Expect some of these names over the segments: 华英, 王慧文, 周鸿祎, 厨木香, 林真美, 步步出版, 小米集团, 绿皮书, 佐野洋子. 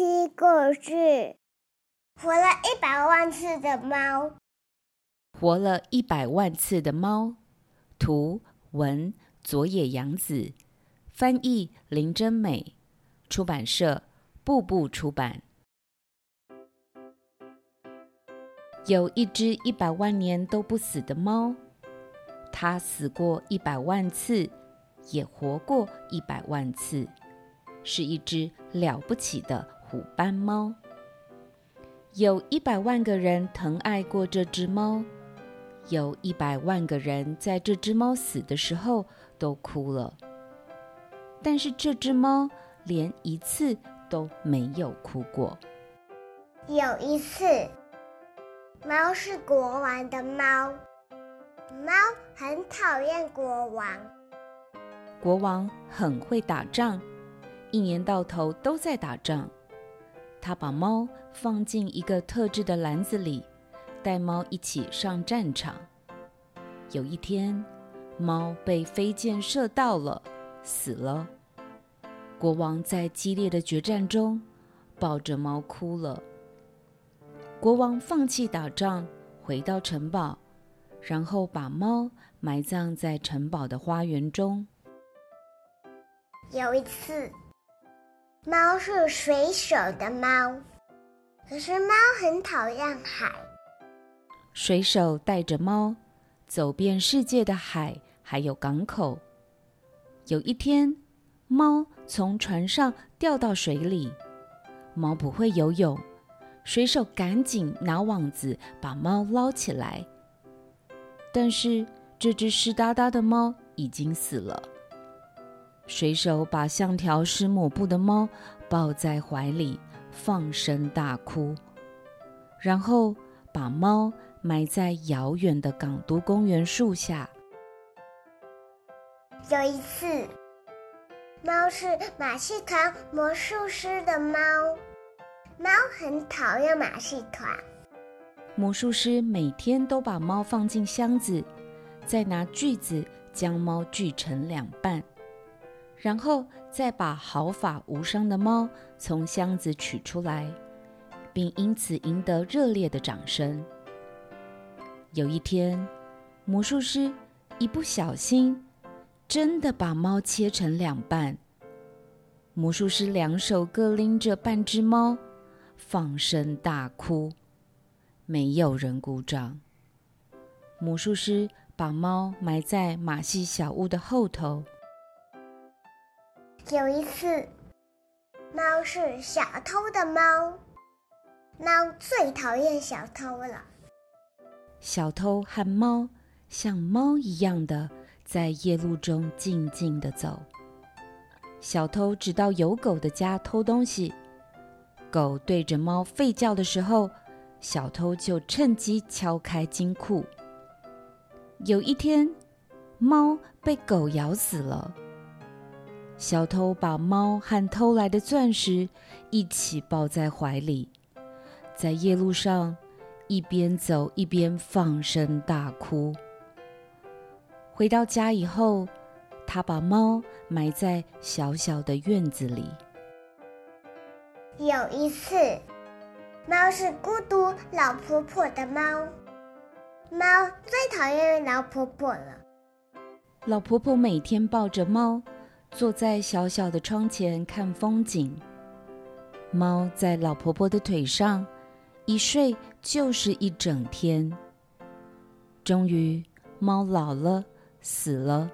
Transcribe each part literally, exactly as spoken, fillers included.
听故事。活了一百万次的猫。活了一百万次的猫。图文佐野洋子，翻译林真美，出版社步步出版。有一只一百万年都不死的猫，它死过一百万次，也活过一百万次，是一只了不起的虎斑猫。有一百万个人疼爱过这只猫，有一百万个人在这只猫死的时候都哭了，但是这只猫连一次都没有哭过。有一次，猫是国王的猫，猫很讨厌国王，国王很会打仗，一年到头都在打仗。他把猫放进一个特制的篮子里，带猫一起上战场。有一天，猫被飞箭射到了，死了。国王在激烈的决战中抱着猫哭了。国王放弃打仗，回到城堡，然后把猫埋葬在城堡的花园中。有一次，猫是水手的猫，可是猫很讨厌海。水手带着猫走遍世界的海还有港口。有一天，猫从船上掉到水里，猫不会游泳，水手赶紧拿网子把猫捞起来，但是这只湿哒哒的猫已经死了。水手把像条湿抹布的猫抱在怀里，放声大哭，然后把猫埋在遥远的港都公园树下。有一次，猫是马戏团魔术师的猫，猫很讨厌马戏团。魔术师每天都把猫放进箱子，再拿锯子将猫锯成两半，然后再把毫发无伤的猫从箱子取出来，并因此赢得热烈的掌声。有一天，魔术师一不小心真的把猫切成两半，魔术师两手各拎着半只猫，放声大哭，没有人鼓掌。魔术师把猫埋在马戏小屋的后头。有一次，猫是小偷的猫，猫最讨厌小偷了。小偷和猫像猫一样的在夜路中静静的走。小偷直到有狗的家偷东西，狗对着猫吠叫的时候，小偷就趁机敲开金库。有一天，猫被狗咬死了，小偷把猫和偷来的钻石一起抱在怀里，在夜路上一边走一边放声大哭。回到家以后，他把猫埋在小小的院子里。有一次，猫是孤独老婆婆的猫，猫最讨厌老婆婆了。老婆婆每天抱着猫坐在小小的窗前看风景，猫在老婆婆的腿上一睡就是一整天。终于猫老了，死了，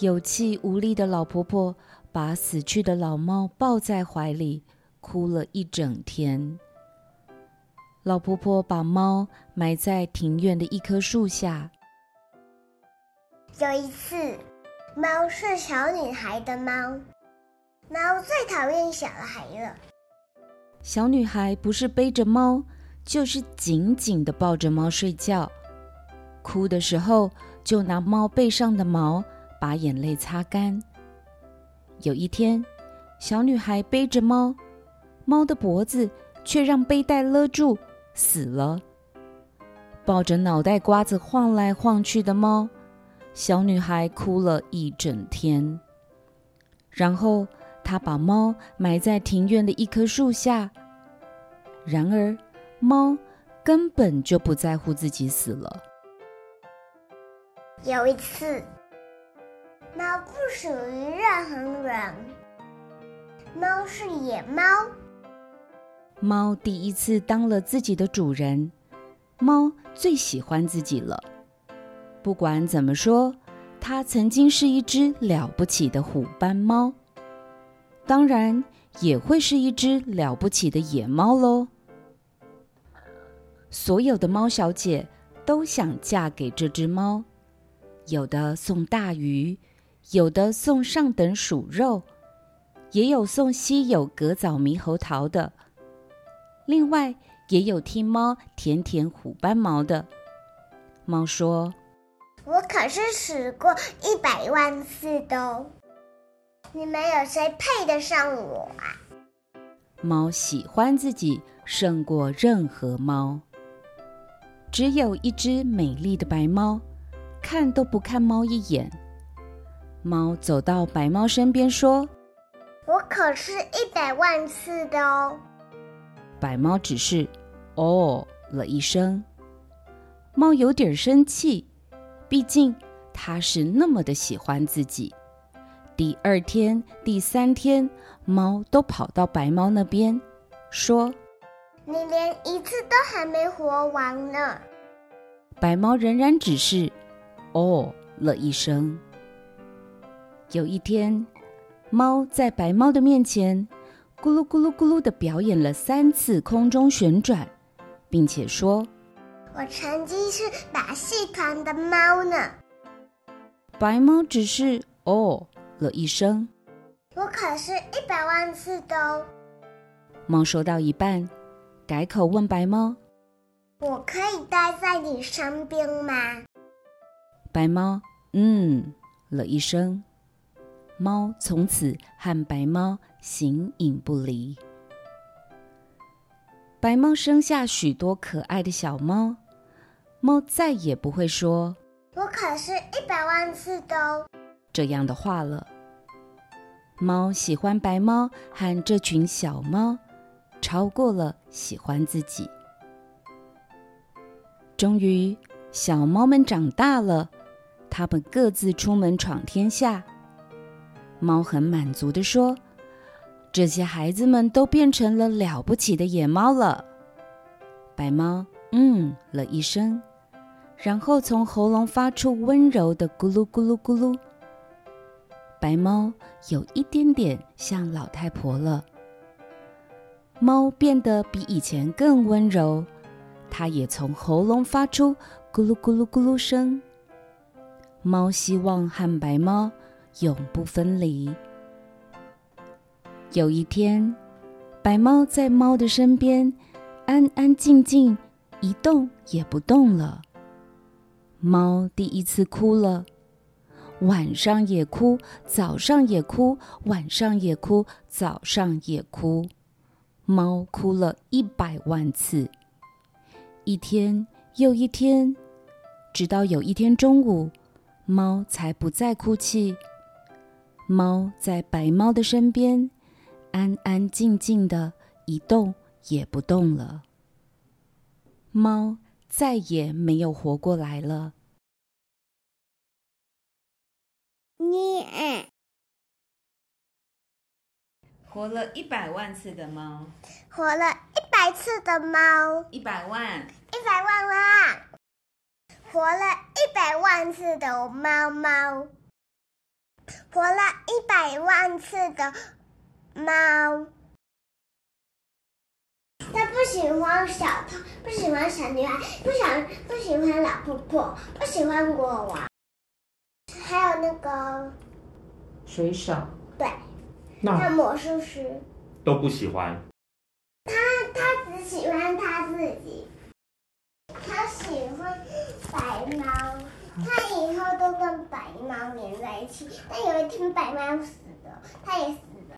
有气无力的老婆婆把死去的老猫抱在怀里，哭了一整天。老婆婆把猫埋在庭院的一棵树下。有一次，猫是小女孩的猫，猫最讨厌小孩了。小女孩不是背着猫，就是紧紧地抱着猫睡觉，哭的时候就拿猫背上的毛把眼泪擦干。有一天，小女孩背着猫，猫的脖子却让背带勒住，死了。抱着脑袋瓜子晃来晃去的猫，小女孩哭了一整天，然后他把猫埋在庭院的一棵树下。然而，猫根本就不在乎自己死了。有一次，猫不属于任何人，猫是野猫。猫第一次当了自己的主人，猫最喜欢自己了。不管怎么说，它曾经是一只了不起的虎斑猫，当然也会是一只了不起的野猫咯。所有的猫小姐都想嫁给这只猫，有的送大鱼，有的送上等鼠肉，也有送稀有格藻猕猴桃的，另外也有替猫舔舔虎斑毛的。猫说，我可是死过一百万次的哦，你们有谁配得上我啊？猫喜欢自己胜过任何猫。只有一只美丽的白猫，看都不看猫一眼。猫走到白猫身边说，我可是一百万次的哦。白猫只是哦了一声。猫有点生气，毕竟它是那么的喜欢自己。第二天第三天，猫都跑到白猫那边说，你连一次都还没活完呢。白猫仍然只是哦了一声。有一天，猫在白猫的面前咕噜咕噜咕噜地表演了三次空中旋转，并且说，我曾经是把戏团的猫呢。白猫只是哦了一声。我可是一百万次的哦。猫说到一半，改口问白猫，我可以待在你身边吗？白猫嗯了一声。猫从此和白猫形影不离。白猫生下许多可爱的小猫，猫再也不会说，我可是一百万次的哦，这样的话了。猫喜欢白猫和这群小猫，超过了喜欢自己。终于，小猫们长大了，它们各自出门闯天下。猫很满足地说，这些孩子们都变成了了不起的野猫了。白猫嗯了一声，然后从喉咙发出温柔的咕噜咕噜咕噜。白猫有一点点像老太婆了。猫变得比以前更温柔，它也从喉咙发出咕噜咕噜咕噜声。猫希望和白猫永不分离。有一天，白猫在猫的身边安安静静一动也不动了。猫第一次哭了，晚上也哭，早上也哭，晚上也哭，早上也哭。猫哭了一百万次，一天又一天，直到有一天中午，猫才不再哭泣。猫在白猫的身边安安静静的一动也不动了。猫再也没有活过来了。你活了一百万次的猫，活了一百次的猫，一百万，一百万万，活了一百万次的猫猫，活了一百万次的猫。他不喜欢小偷，不喜欢小女孩，不想不喜欢老婆婆，不喜欢国王，还有那个水手，对，那魔术师都不喜欢他，他只喜欢他自己。他喜欢白猫，他以后都跟白猫黏在一起，但有一天白猫死了，他也死了。